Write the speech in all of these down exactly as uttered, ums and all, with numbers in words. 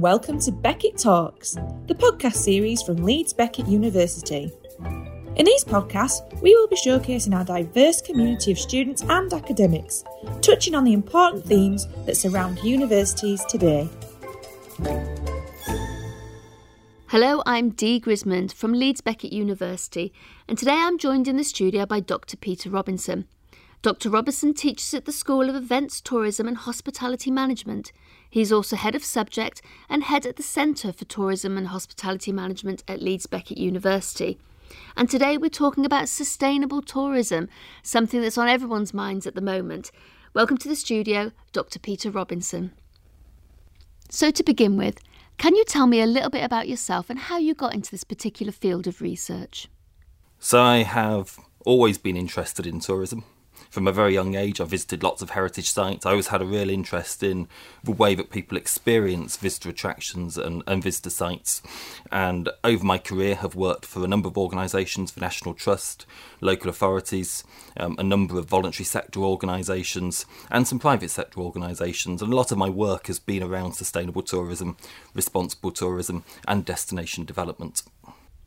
and welcome to Beckett Talks, the podcast series from Leeds Beckett University. In these podcasts, we will be showcasing our diverse community of students and academics, touching on the important themes that surround universities today. Hello, I'm Dee Grismond from Leeds Beckett University, and today I'm joined in the studio by Doctor Peter Robinson. Doctor Robinson teaches at the School of Events, Tourism and Hospitality Management. He's also head of subject and head at the Centre for Tourism and Hospitality Management at Leeds Beckett University. And today we're talking about sustainable tourism, something that's on everyone's minds at the moment. Welcome to the studio, Doctor Peter Robinson. So to begin with, can you tell me a little bit about yourself and how you got into this particular field of research? So I have always been interested in tourism. From a very young age, I visited lots of heritage sites. I always had a real interest in the way that people experience visitor attractions and, and visitor sites. And over my career, have worked for a number of organisations, the National Trust, local authorities, um, a number of voluntary sector organisations and some private sector organisations. And a lot of my work has been around sustainable tourism, responsible tourism and destination development.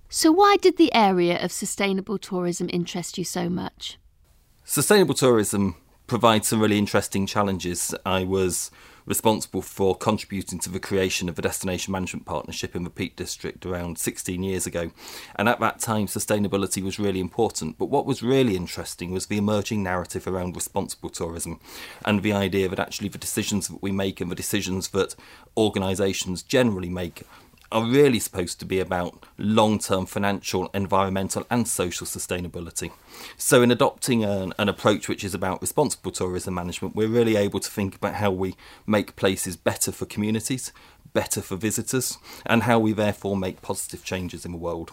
So why did the area of sustainable tourism interest you so much? Sustainable tourism provides some really interesting challenges. I was responsible for contributing to the creation of the Destination Management Partnership in the Peak District around sixteen years ago. And at that time, sustainability was really important. But what was really interesting was the emerging narrative around responsible tourism and the idea that actually the decisions that we make and the decisions that organisations generally make are really supposed to be about long-term financial, environmental and social sustainability. So in adopting an, an approach which is about responsible tourism management, we're really able to think about how we make places better for communities, better for visitors, and how we therefore make positive changes in the world.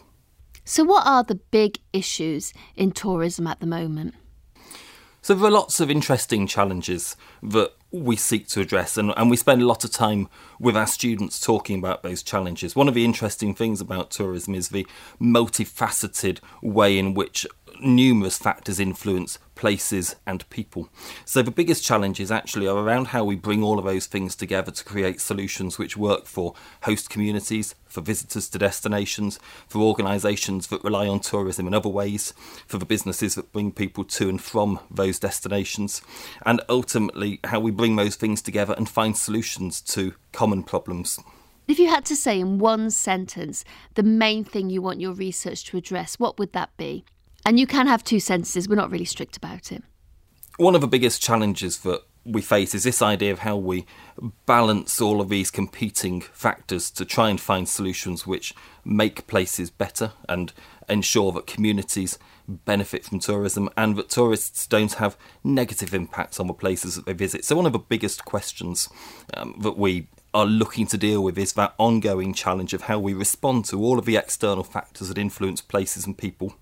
So what are the big issues in tourism at the moment? So there are lots of interesting challenges that we seek to address, and, and we spend a lot of time with our students talking about those challenges. One of the interesting things about tourism is the multifaceted way in which numerous factors influence places and people. So the biggest challenges actually are around how we bring all of those things together to create solutions which work for host communities, for visitors to destinations, for organisations that rely on tourism in other ways, for the businesses that bring people to and from those destinations, and ultimately how we bring those things together and find solutions to common problems. If you had to say in one sentence the main thing you want your research to address, what would that be? And you can have two sentences, we're not really strict about it. One of the biggest challenges that we face is this idea of how we balance all of these competing factors to try and find solutions which make places better and ensure that communities benefit from tourism and that tourists don't have negative impacts on the places that they visit. So one of the biggest questions um, that we are looking to deal with is that ongoing challenge of how we respond to all of the external factors that influence places and people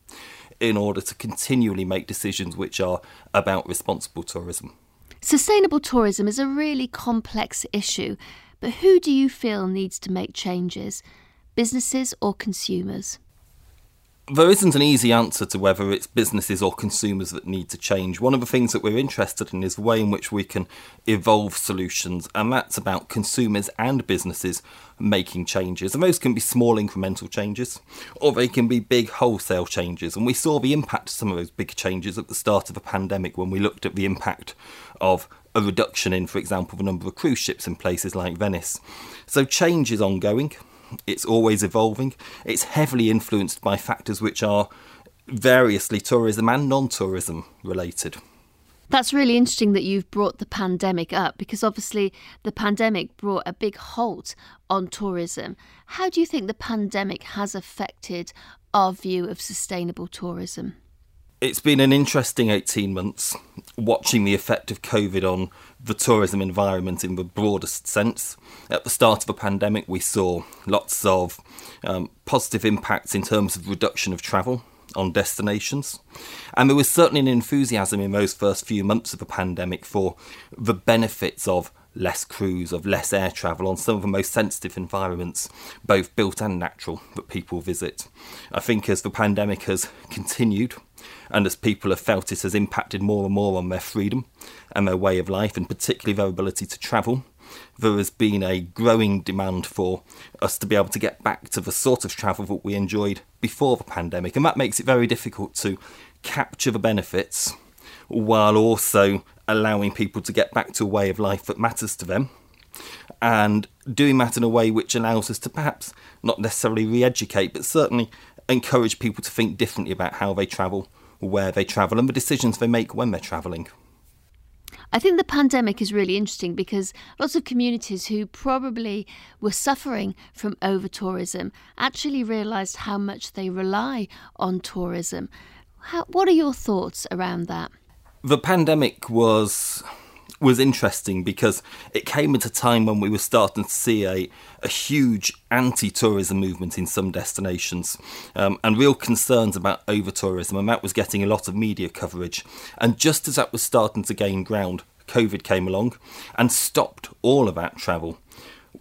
in order to continually make decisions which are about responsible tourism. Sustainable tourism is a really complex issue, but who do you feel needs to make changes? Businesses or consumers? There isn't an easy answer to whether it's businesses or consumers that need to change. One of the things that we're interested in is the way in which we can evolve solutions, and that's about consumers and businesses making changes. And those can be small incremental changes, or they can be big wholesale changes. And we saw the impact of some of those big changes at the start of the pandemic when we looked at the impact of a reduction in, for example, the number of cruise ships in places like Venice. So change is ongoing. It's always evolving. It's heavily influenced by factors which are variously tourism and non-tourism related. That's really interesting that you've brought the pandemic up, because obviously the pandemic brought a big halt on tourism. How do you think the pandemic has affected our view of sustainable tourism? It's been an interesting eighteen months watching the effect of COVID on the tourism environment in the broadest sense. At the start of the pandemic, we saw lots of um, positive impacts in terms of reduction of travel on destinations. And there was certainly an enthusiasm in those first few months of the pandemic for the benefits of less cruise, of less air travel on some of the most sensitive environments, both built and natural, that people visit. I think as the pandemic has continued, and as people have felt it has impacted more and more on their freedom and their way of life, and particularly their ability to travel, there has been a growing demand for us to be able to get back to the sort of travel that we enjoyed before the pandemic, and that makes it very difficult to capture the benefits while also allowing people to get back to a way of life that matters to them, and doing that in a way which allows us to perhaps not necessarily re-educate, but certainly encourage people to think differently about how they travel, where they travel, and the decisions they make when they're travelling. I think the pandemic is really interesting because lots of communities who probably were suffering from over-tourism actually realised how much they rely on tourism. How, what are your thoughts around that? The pandemic was was interesting because it came at a time when we were starting to see a, a huge anti-tourism movement in some destinations um, and real concerns about over-tourism, and that was getting a lot of media coverage. And just as that was starting to gain ground, COVID came along and stopped all of that travel.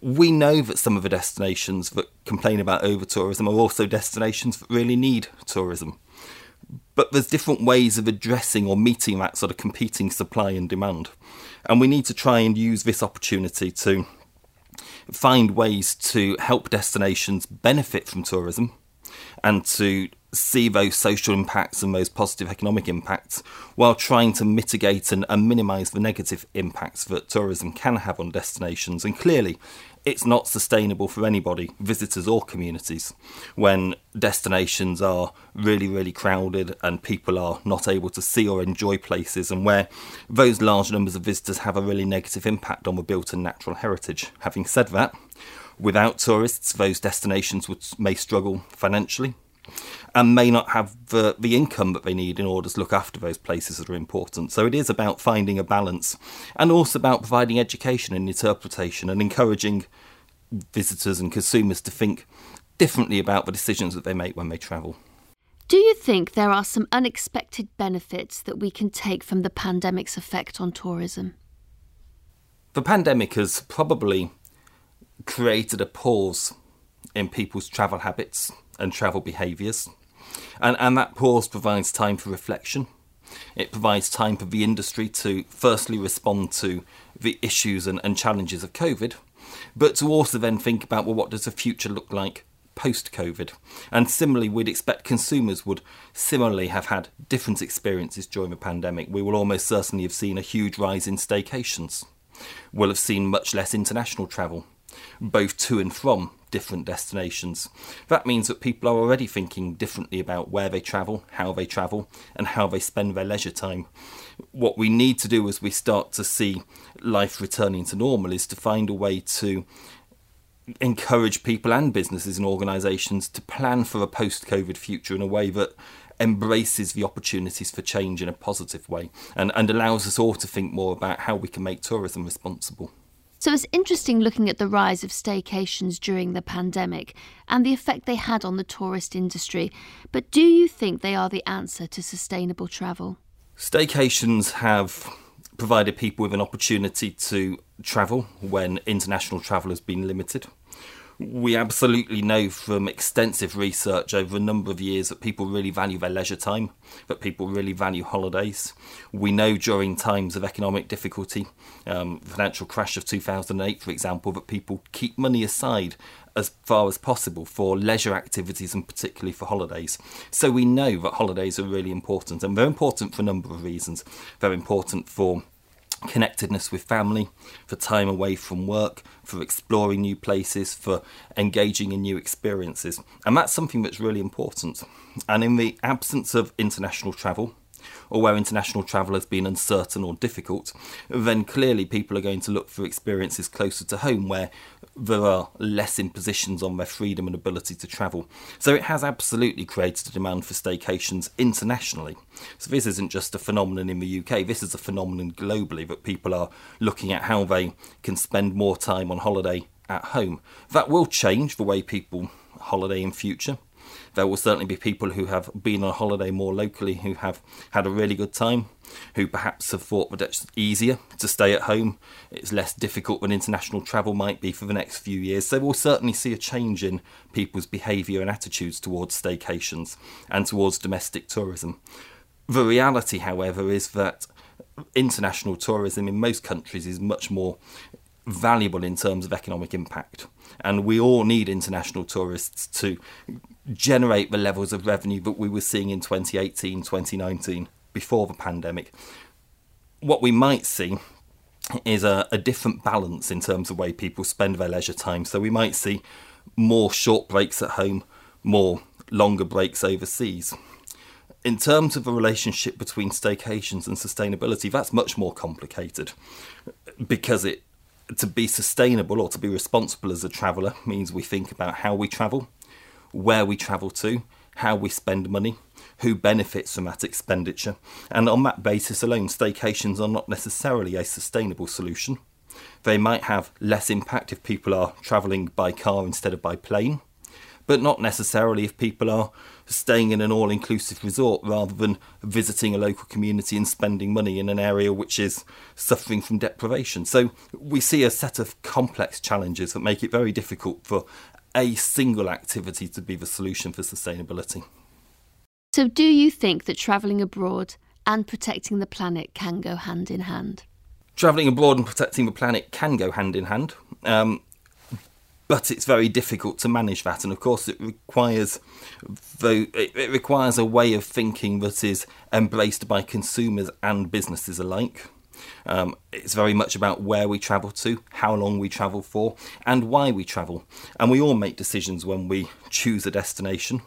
We know that some of the destinations that complain about over-tourism are also destinations that really need tourism. But there's different ways of addressing or meeting that sort of competing supply and demand. And we need to try and use this opportunity to find ways to help destinations benefit from tourism and to see those social impacts and those positive economic impacts while trying to mitigate and, and minimise the negative impacts that tourism can have on destinations. And clearly, it's not sustainable for anybody, visitors or communities, when destinations are really, really crowded and people are not able to see or enjoy places, and where those large numbers of visitors have a really negative impact on the built and natural heritage. Having said that, without tourists, those destinations would, may struggle financially and may not have the, the income that they need in order to look after those places that are important. So it is about finding a balance and also about providing education and interpretation and encouraging visitors and consumers to think differently about the decisions that they make when they travel. Do you think there are some unexpected benefits that we can take from the pandemic's effect on tourism? The pandemic has probably created a pause in people's travel habits and travel behaviours. And, and that pause provides time for reflection. It provides time for the industry to firstly respond to the issues and, and challenges of COVID, but to also then think about, well, what does the future look like post-COVID? And similarly, we'd expect consumers would similarly have had different experiences during the pandemic. We will almost certainly have seen a huge rise in staycations. We'll have seen much less international travel, both to and from different destinations. That means that people are already thinking differently about where they travel, how they travel, and how they spend their leisure time. What we need to do as we start to see life returning to normal is to find a way to encourage people and businesses and organisations to plan for a post-COVID future in a way that embraces the opportunities for change in a positive way and, and allows us all to think more about how we can make tourism responsible. So it's interesting looking at the rise of staycations during the pandemic and the effect they had on the tourist industry. But do you think they are the answer to sustainable travel? Staycations have provided people with an opportunity to travel when international travel has been limited. We absolutely know from extensive research over a number of years that people really value their leisure time, that people really value holidays. We know during times of economic difficulty, um, financial crash of two thousand eight, for example, that people keep money aside as far as possible for leisure activities and particularly for holidays. So we know that holidays are really important, and they're important for a number of reasons. They're important for connectedness with family, for time away from work, for exploring new places, for engaging in new experiences. And that's something that's really important. And in the absence of international travel, or where international travel has been uncertain or difficult, then clearly people are going to look for experiences closer to home where there are less impositions on their freedom and ability to travel. So it has absolutely created a demand for staycations internationally. So this isn't just a phenomenon in the U K, this is a phenomenon globally, that people are looking at how they can spend more time on holiday at home. That will change the way people holiday in future. There will certainly be people who have been on holiday more locally who have had a really good time, who perhaps have thought that it's easier to stay at home. It's less difficult than international travel might be for the next few years. So we'll certainly see a change in people's behaviour and attitudes towards staycations and towards domestic tourism. The reality, however, is that international tourism in most countries is much more valuable in terms of economic impact. And we all need international tourists to generate the levels of revenue that we were seeing in twenty eighteen, twenty nineteen, before the pandemic. What we might see is a, a different balance in terms of the way people spend their leisure time. So we might see more short breaks at home, more longer breaks overseas. In terms of the relationship between staycations and sustainability, that's much more complicated, because it to be sustainable or to be responsible as a traveller means we think about how we travel, where we travel to, how we spend money, who benefits from that expenditure. And on that basis alone, staycations are not necessarily a sustainable solution. They might have less impact if people are travelling by car instead of by plane, but not necessarily if people are staying in an all-inclusive resort rather than visiting a local community and spending money in an area which is suffering from deprivation. So we see a set of complex challenges that make it very difficult for a single activity to be the solution for sustainability. So do you think that travelling abroad and protecting the planet can go hand in hand? Travelling abroad and protecting the planet can go hand in hand. Um, But it's very difficult to manage that, and of course it requires it requires a way of thinking that is embraced by consumers and businesses alike. Um, it's very much about where we travel to, how long we travel for, and why we travel. And we all make decisions when we choose a destination.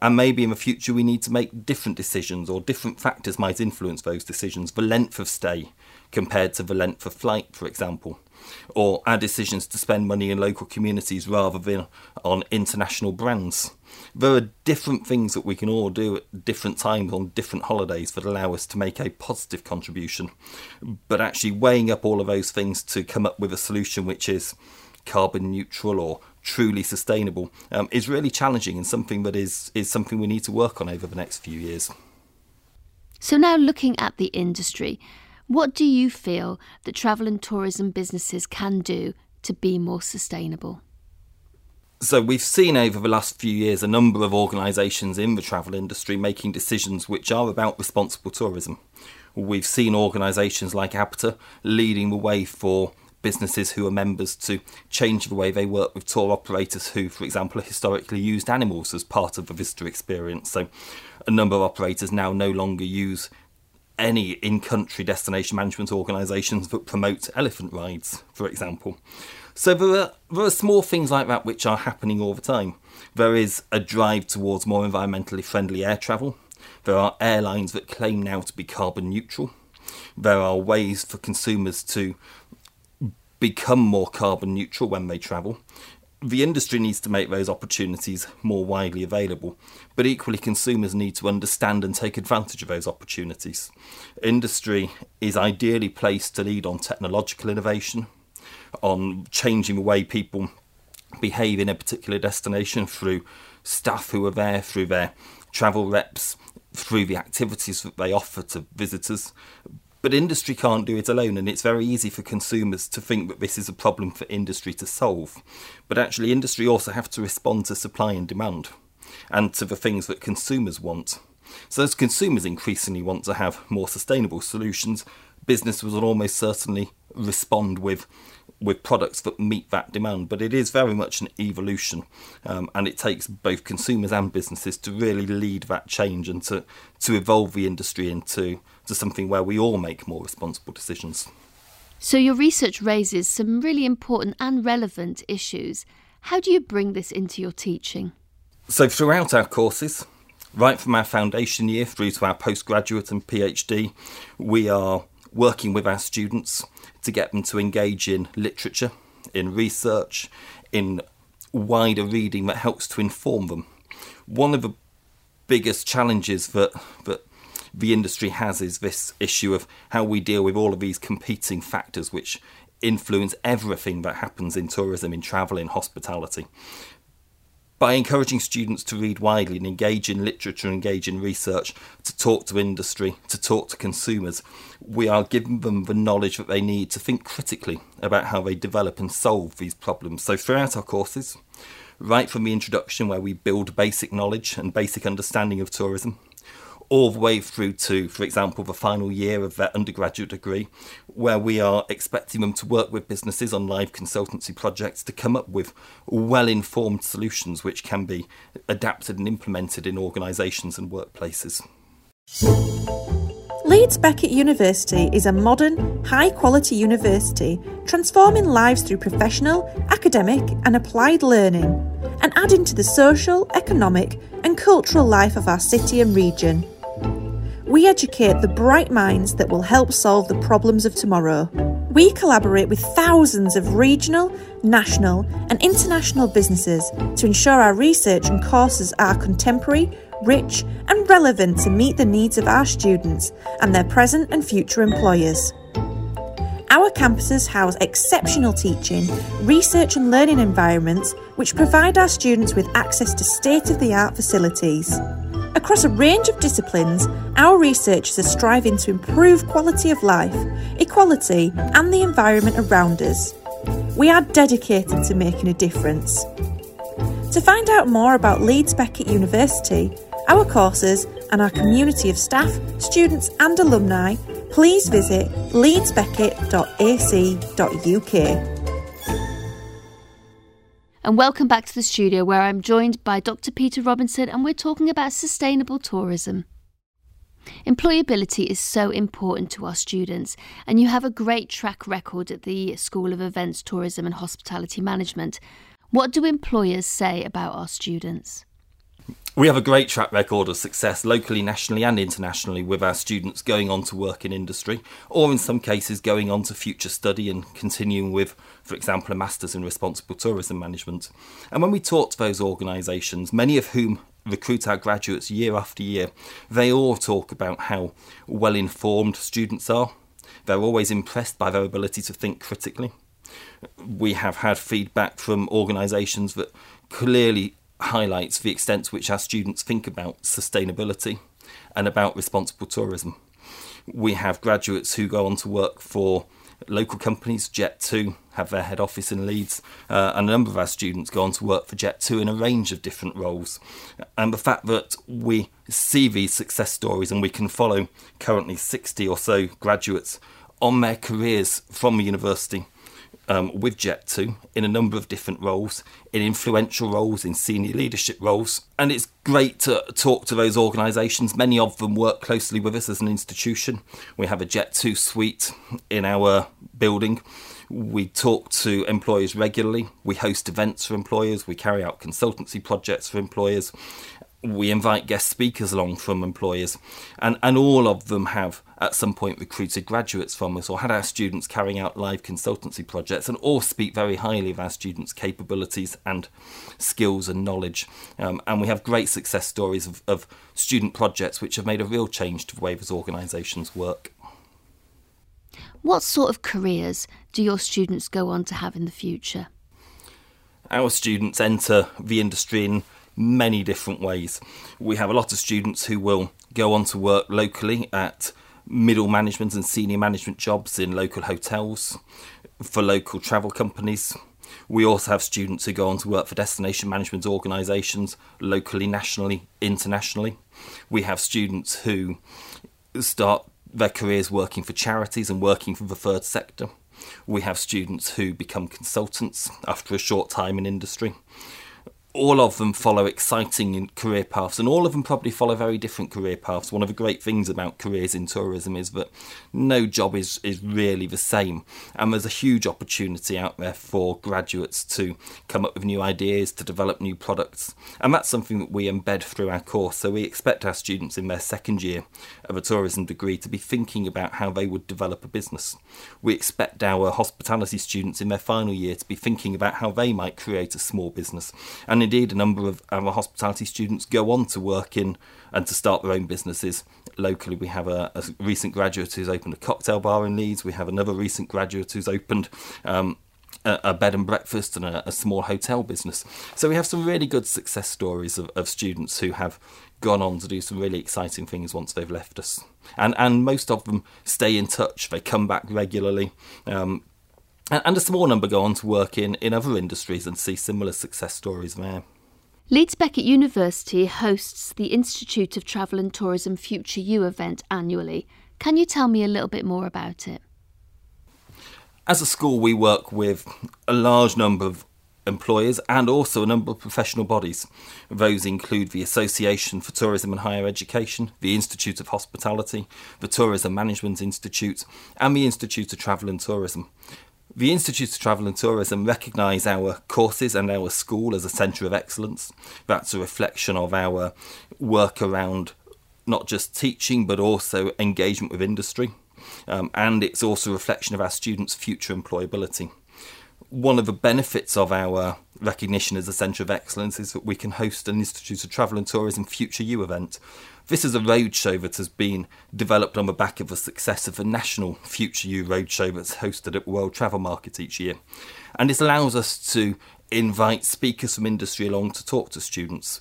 And maybe in the future we need to make different decisions, or different factors might influence those decisions. The length of stay compared to the length of flight, for example. Or our decisions to spend money in local communities rather than on international brands. There are different things that we can all do at different times on different holidays that allow us to make a positive contribution. But actually weighing up all of those things to come up with a solution which is carbon neutral or truly sustainable um, is really challenging, and something that is, is something we need to work on over the next few years. So now looking at the industry, what do you feel that travel and tourism businesses can do to be more sustainable? So we've seen over the last few years a number of organisations in the travel industry making decisions which are about responsible tourism. We've seen organisations like ABTA leading the way for businesses who are members to change the way they work with tour operators who, for example, have historically used animals as part of the visitor experience. So a number of operators now no longer use any in-country destination management organisations that promote elephant rides, for example. So there are, there are small things like that which are happening all the time. There is a drive towards more environmentally friendly air travel. There are airlines that claim now to be carbon neutral. There are ways for consumers to become more carbon neutral when they travel. The industry needs to make those opportunities more widely available, but equally consumers need to understand and take advantage of those opportunities. Industry is ideally placed to lead on technological innovation, on changing the way people behave in a particular destination through staff who are there, through their travel reps, through the activities that they offer to visitors. But industry can't do it alone, and it's very easy for consumers to think that this is a problem for industry to solve. But actually, industry also have to respond to supply and demand and to the things that consumers want. So as consumers increasingly want to have more sustainable solutions, businesses will almost certainly respond with with products that meet that demand. But it is very much an evolution, um, and it takes both consumers and businesses to really lead that change and to, to evolve the industry into to something where we all make more responsible decisions. So your research raises some really important and relevant issues. How do you bring this into your teaching? So throughout our courses, right from our foundation year through to our postgraduate and PhD, we are working with our students to get them to engage in literature, in research, in wider reading that helps to inform them. One of the biggest challenges that, that the industry has is this issue of how we deal with all of these competing factors which influence everything that happens in tourism, in travel, in hospitality. By encouraging students to read widely and engage in literature, engage in research, to talk to industry, to talk to consumers, we are giving them the knowledge that they need to think critically about how they develop and solve these problems. So throughout our courses, right from the introduction where we build basic knowledge and basic understanding of tourism, all the way through to, for example, the final year of their undergraduate degree, where we are expecting them to work with businesses on live consultancy projects to come up with well-informed solutions which can be adapted and implemented in organisations and workplaces. Leeds Beckett University is a modern, high-quality university transforming lives through professional, academic and applied learning and adding to the social, economic and cultural life of our city and region. We educate the bright minds that will help solve the problems of tomorrow. We collaborate with thousands of regional, national and international businesses to ensure our research and courses are contemporary, rich and relevant to meet the needs of our students and their present and future employers. Our campuses house exceptional teaching, research and learning environments which provide our students with access to state-of-the-art facilities. Across a range of disciplines, our researchers are striving to improve quality of life, equality and the environment around us. We are dedicated to making a difference. To find out more about Leeds Beckett University, our courses and our community of staff, students and alumni, please visit leeds beckett dot a c dot u k. And welcome back to the studio, where I'm joined by Doctor Peter Robinson, and we're talking about sustainable tourism. Employability is so important to our students, and you have a great track record at the School of Events, Tourism and Hospitality Management. What do employers say about our students? We have a great track record of success locally, nationally and internationally with our students going on to work in industry, or in some cases going on to future study and continuing with, for example, a Masters in Responsible Tourism Management. And when we talk to those organisations, many of whom recruit our graduates year after year, they all talk about how well-informed students are. They're always impressed by their ability to think critically. We have had feedback from organisations that clearly highlights the extent to which our students think about sustainability and about responsible tourism. We have graduates who go on to work for local companies. Jet two have their head office in Leeds, uh, and a number of our students go on to work for Jet two in a range of different roles. And the fact that we see these success stories and we can follow currently sixty or so graduates on their careers from the university Um, with Jet two in a number of different roles, in influential roles, in senior leadership roles. And it's great to talk to those organisations. Many of them work closely with us as an institution. We have a Jet two suite in our building. We talk to employers regularly. We host events for employers. We carry out consultancy projects for employers. We invite guest speakers along from employers, and, and all of them have at some point recruited graduates from us or had our students carrying out live consultancy projects, and all speak very highly of our students' capabilities and skills and knowledge. Um, and we have great success stories of, of student projects which have made a real change to the way those organisations work. What sort of careers do your students go on to have in the future? Our students enter the industry in many different ways. We have a lot of students who will go on to work locally at middle management and senior management jobs in local hotels, for local travel companies. We also have students who go on to work for destination management organisations, locally, nationally, internationally. We have students who start their careers working for charities and working for the third sector. We have students who become consultants after a short time in industry. All of them follow exciting career paths, and all of them probably follow very different career paths. One of the great things about careers in tourism is that no job is, is really the same. And there's a huge opportunity out there for graduates to come up with new ideas, to develop new products. And that's something that we embed through our course. So we expect our students in their second year of a tourism degree to be thinking about how they would develop a business. We expect our hospitality students in their final year to be thinking about how they might create a small business. And indeed, a number of our hospitality students go on to work in and to start their own businesses. Locally, we have a, a recent graduate who's opened a cocktail bar in Leeds. We have another recent graduate who's opened um, a, a bed and breakfast and a, a small hotel business. So we have some really good success stories of, of students who have gone on to do some really exciting things once they've left us. And, and most of them stay in touch. They come back regularly. Um, And a small number go on to work in, in other industries and see similar success stories there. Leeds Beckett University hosts the Institute of Travel and Tourism Future You event annually. Can you tell me a little bit more about it? As a school, we work with a large number of employers and also a number of professional bodies. Those include the Association for Tourism and Higher Education, the Institute of Hospitality, the Tourism Management Institute, and the Institute of Travel and Tourism. The Institute of Travel and Tourism recognise our courses and our school as a centre of excellence. That's a reflection of our work around not just teaching but also engagement with industry. Um, and it's also a reflection of our students' future employability. One of the benefits of our recognition as a centre of excellence is that we can host an Institute of Travel and Tourism Future You event. This is a roadshow that has been developed on the back of the success of the National Future You roadshow that's hosted at World Travel Market each year. And this allows us to invite speakers from industry along to talk to students.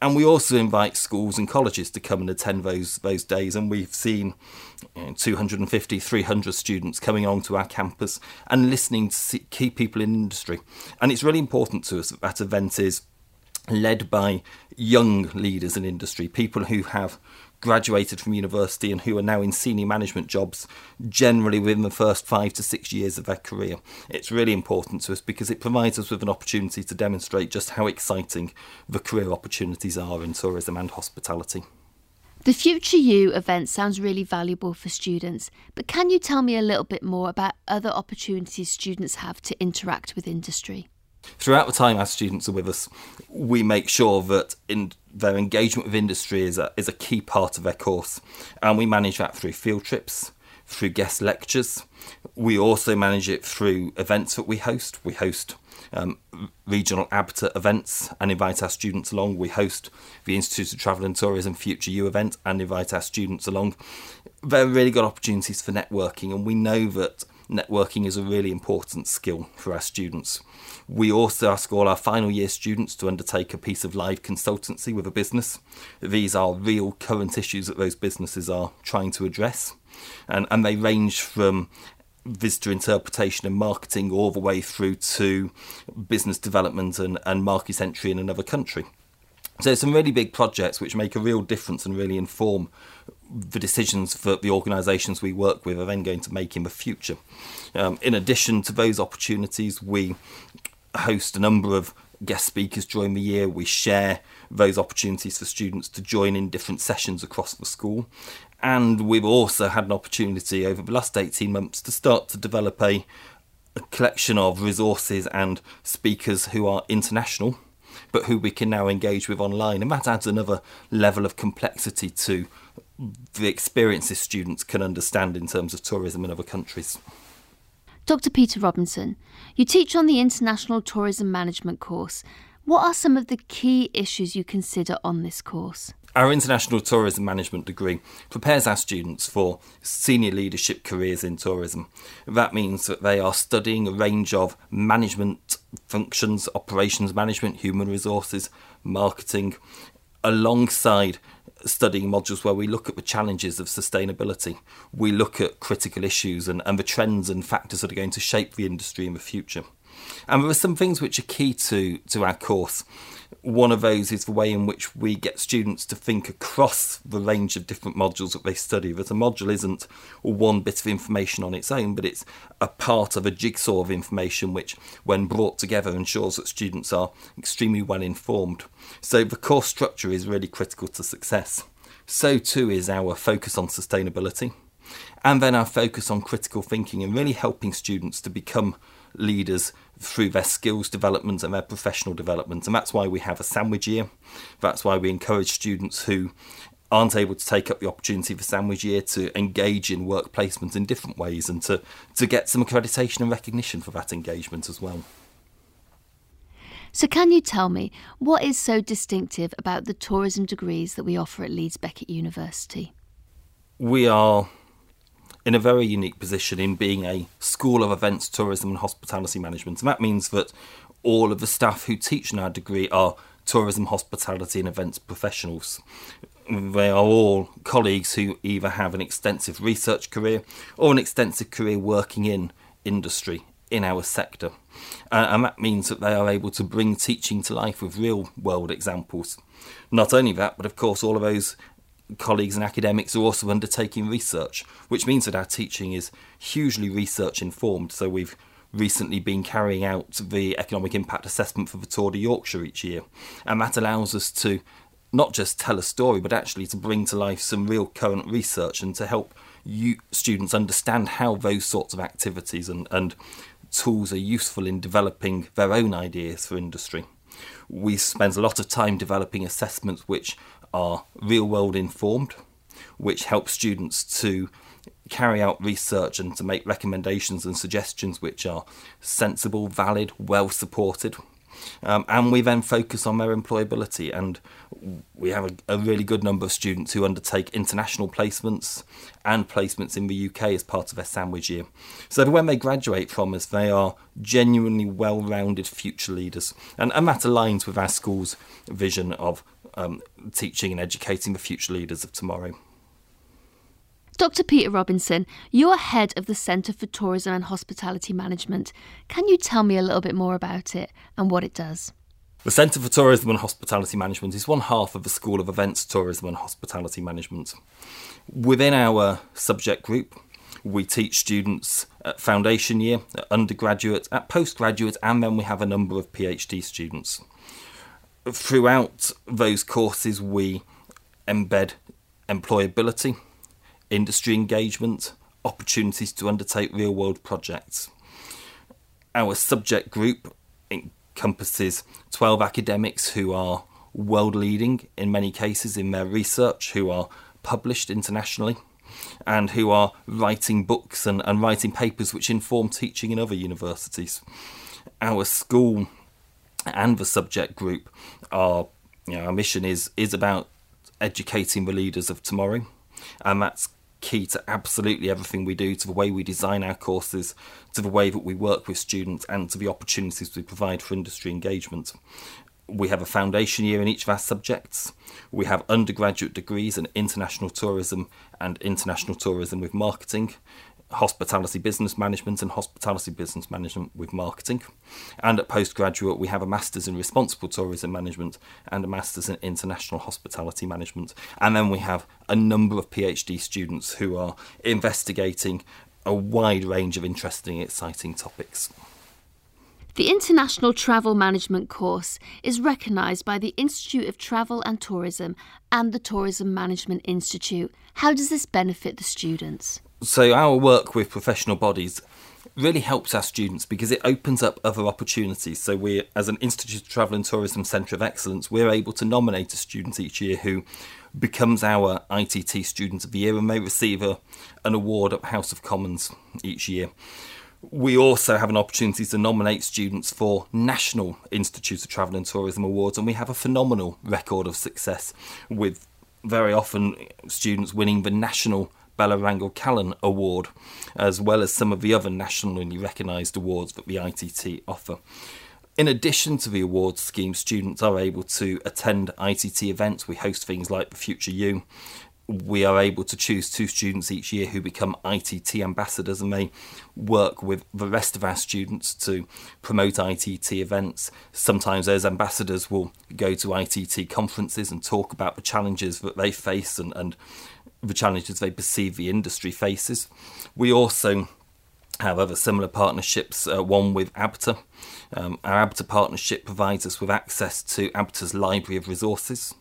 And we also invite schools and colleges to come and attend those those days. And we've seen you know, two hundred fifty, three hundred students coming onto our campus and listening to see key people in industry. And it's really important to us that that event is led by young leaders in industry, people who have graduated from university and who are now in senior management jobs, generally within the first five to six years of their career. It's really important to us because it provides us with an opportunity to demonstrate just how exciting the career opportunities are in tourism and hospitality. The Future You event sounds really valuable for students, but can you tell me a little bit more about other opportunities students have to interact with industry? Throughout the time our students are with us, we make sure that in their engagement with industry is a, is a key part of their course. And we manage that through field trips, through guest lectures. We also manage it through events that we host. We host um, regional A B T A events and invite our students along. We host the Institute of Travel and Tourism Future You event and invite our students along. They're really good opportunities for networking, and we know that networking is a really important skill for our students. We also ask all our final year students to undertake a piece of live consultancy with a business. These are real current issues that those businesses are trying to address. And, and they range from visitor interpretation and marketing all the way through to business development and, and market entry in another country. So some really big projects which make a real difference and really inform the decisions that the organisations we work with are then going to make in the future. Um, in addition to those opportunities, we host a number of guest speakers during the year. We share those opportunities for students to join in different sessions across the school. And we've also had an opportunity over the last eighteen months to start to develop a, a collection of resources and speakers who are international, but who we can now engage with online. And that adds another level of complexity to the experiences students can understand in terms of tourism in other countries. Doctor Peter Robinson, you teach on the International Tourism Management course. What are some of the key issues you consider on this course? Our International Tourism Management degree prepares our students for senior leadership careers in tourism. That means that they are studying a range of management functions, operations management, human resources, marketing, alongside studying modules where we look at the challenges of sustainability. We look at critical issues and, and the trends and factors that are going to shape the industry in the future. And there are some things which are key to, to our course. One of those is the way in which we get students to think across the range of different modules that they study, that a module isn't one bit of information on its own, but it's a part of a jigsaw of information which, when brought together, ensures that students are extremely well informed. So the course structure is really critical to success. So too is our focus on sustainability, and then our focus on critical thinking and really helping students to become leaders through their skills development and their professional development. And that's why we have a sandwich year. That's why we encourage students who aren't able to take up the opportunity for sandwich year to engage in work placement in different ways and to, to get some accreditation and recognition for that engagement as well. So can you tell me, what is so distinctive about the tourism degrees that we offer at Leeds Beckett University? We are in a very unique position in being a School of Events, Tourism and Hospitality Management. And that means that all of the staff who teach in our degree are tourism, hospitality and events professionals. They are all colleagues who either have an extensive research career or an extensive career working in industry in our sector. Uh, and that means that they are able to bring teaching to life with real world examples. Not only that, but of course all of those colleagues and academics are also undertaking research, which means that our teaching is hugely research informed. So we've recently been carrying out the economic impact assessment for the Tour de Yorkshire each year, and that allows us to not just tell a story but actually to bring to life some real current research and to help you students understand how those sorts of activities and, and tools are useful in developing their own ideas for industry. We spend a lot of time developing assessments which are real world informed, which help students to carry out research and to make recommendations and suggestions which are sensible, valid, well supported. Um, and we then focus on their employability, and we have a, a really good number of students who undertake international placements and placements in the U K as part of their sandwich year. So that when they graduate from us, they are genuinely well-rounded future leaders, and, and that aligns with our school's vision of um, teaching and educating the future leaders of tomorrow. Doctor Peter Robinson, you're head of the Centre for Tourism and Hospitality Management. Can you tell me a little bit more about it and what it does? The Centre for Tourism and Hospitality Management is one half of the School of Events, Tourism and Hospitality Management. Within our subject group, we teach students at foundation year, at undergraduate, at postgraduate, and then we have a number of PhD students. Throughout those courses, we embed employability, industry engagement, opportunities to undertake real-world projects. Our subject group encompasses twelve academics who are world-leading in many cases in their research, who are published internationally, and who are writing books and, and writing papers which inform teaching in other universities. Our school and the subject group are, you know, our mission is, is about educating the leaders of tomorrow, and that's key to absolutely everything we do, to the way we design our courses, to the way that we work with students, and to the opportunities we provide for industry engagement. We have a foundation year in each of our subjects. We have undergraduate degrees in international tourism and international tourism with marketing, hospitality business management and hospitality business management with marketing. And at postgraduate, we have a master's in responsible tourism management and a master's in international hospitality management. And then we have a number of PhD students who are investigating a wide range of interesting, exciting topics. The International Travel Management course is recognised by the Institute of Travel and Tourism and the Tourism Management Institute. How does this benefit the students? So our work with professional bodies really helps our students because it opens up other opportunities. So we, as an Institute of Travel and Tourism Centre of Excellence, we're able to nominate a student each year who becomes our I T T Student of the Year, and they receive a, an award at House of Commons each year. We also have an opportunity to nominate students for National Institute of Travel and Tourism Awards, and we have a phenomenal record of success with very often students winning the National Bella Rangel Callan Award, as well as some of the other nationally recognised awards that the I T T offer. In addition to the awards scheme, students are able to attend I T T events. We host things like the Future You. We are able to choose two students each year who become I T T ambassadors, and they work with the rest of our students to promote I T T events. Sometimes those ambassadors will go to I T T conferences and talk about the challenges that they face and, and the challenges they perceive the industry faces. We also have other similar partnerships, uh, one with A B T A. Um, our A B T A partnership provides us with access to A B T A's library of resources.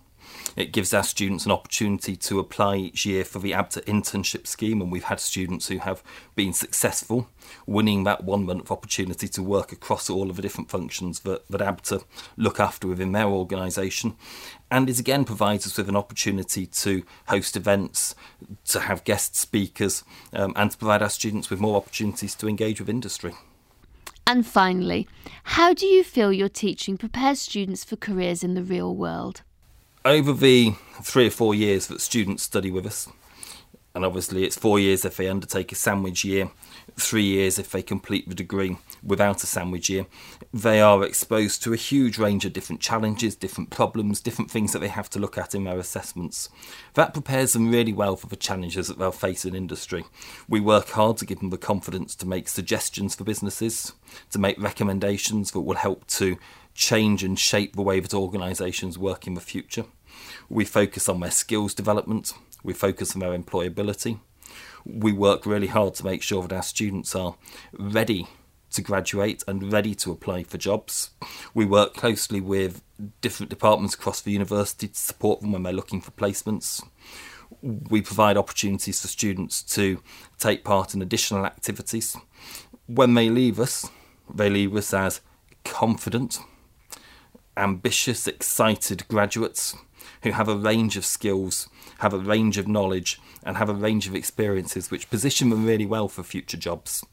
It gives our students an opportunity to apply each year for the A B T A internship scheme, and we've had students who have been successful, winning that one-month opportunity to work across all of the different functions that, that A B T A look after within their organisation. And it again provides us with an opportunity to host events, to have guest speakers, um, and to provide our students with more opportunities to engage with industry. And finally, how do you feel your teaching prepares students for careers in the real world? Over the three or four years that students study with us, And obviously it's four years if they undertake a sandwich year, three years if they complete the degree without a sandwich year. They are exposed to a huge range of different challenges, different problems, different things that they have to look at in their assessments. That prepares them really well for the challenges that they'll face in industry. We work hard to give them the confidence to make suggestions for businesses, to make recommendations that will help to change and shape the way that organisations work in the future. We focus on their skills development. We focus on their employability. We work really hard to make sure that our students are ready to graduate and ready to apply for jobs. We work closely with different departments across the university to support them when they're looking for placements. We provide opportunities for students to take part in additional activities. When they leave us, they leave us as confident, ambitious, excited graduates who have a range of skills, have a range of knowledge and have a range of experiences which position them really well for future jobs.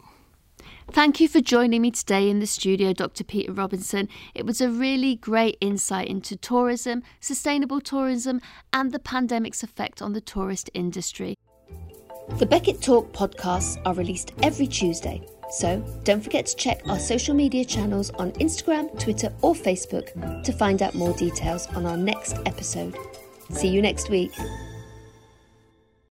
Thank you for joining me today in the studio, Doctor Peter Robinson. It was a really great insight into tourism, sustainable tourism and the pandemic's effect on the tourist industry. The Beckett Talk podcasts are released every Tuesday, so don't forget to check our social media channels on Instagram, Twitter or Facebook to find out more details on our next episode. See you next week.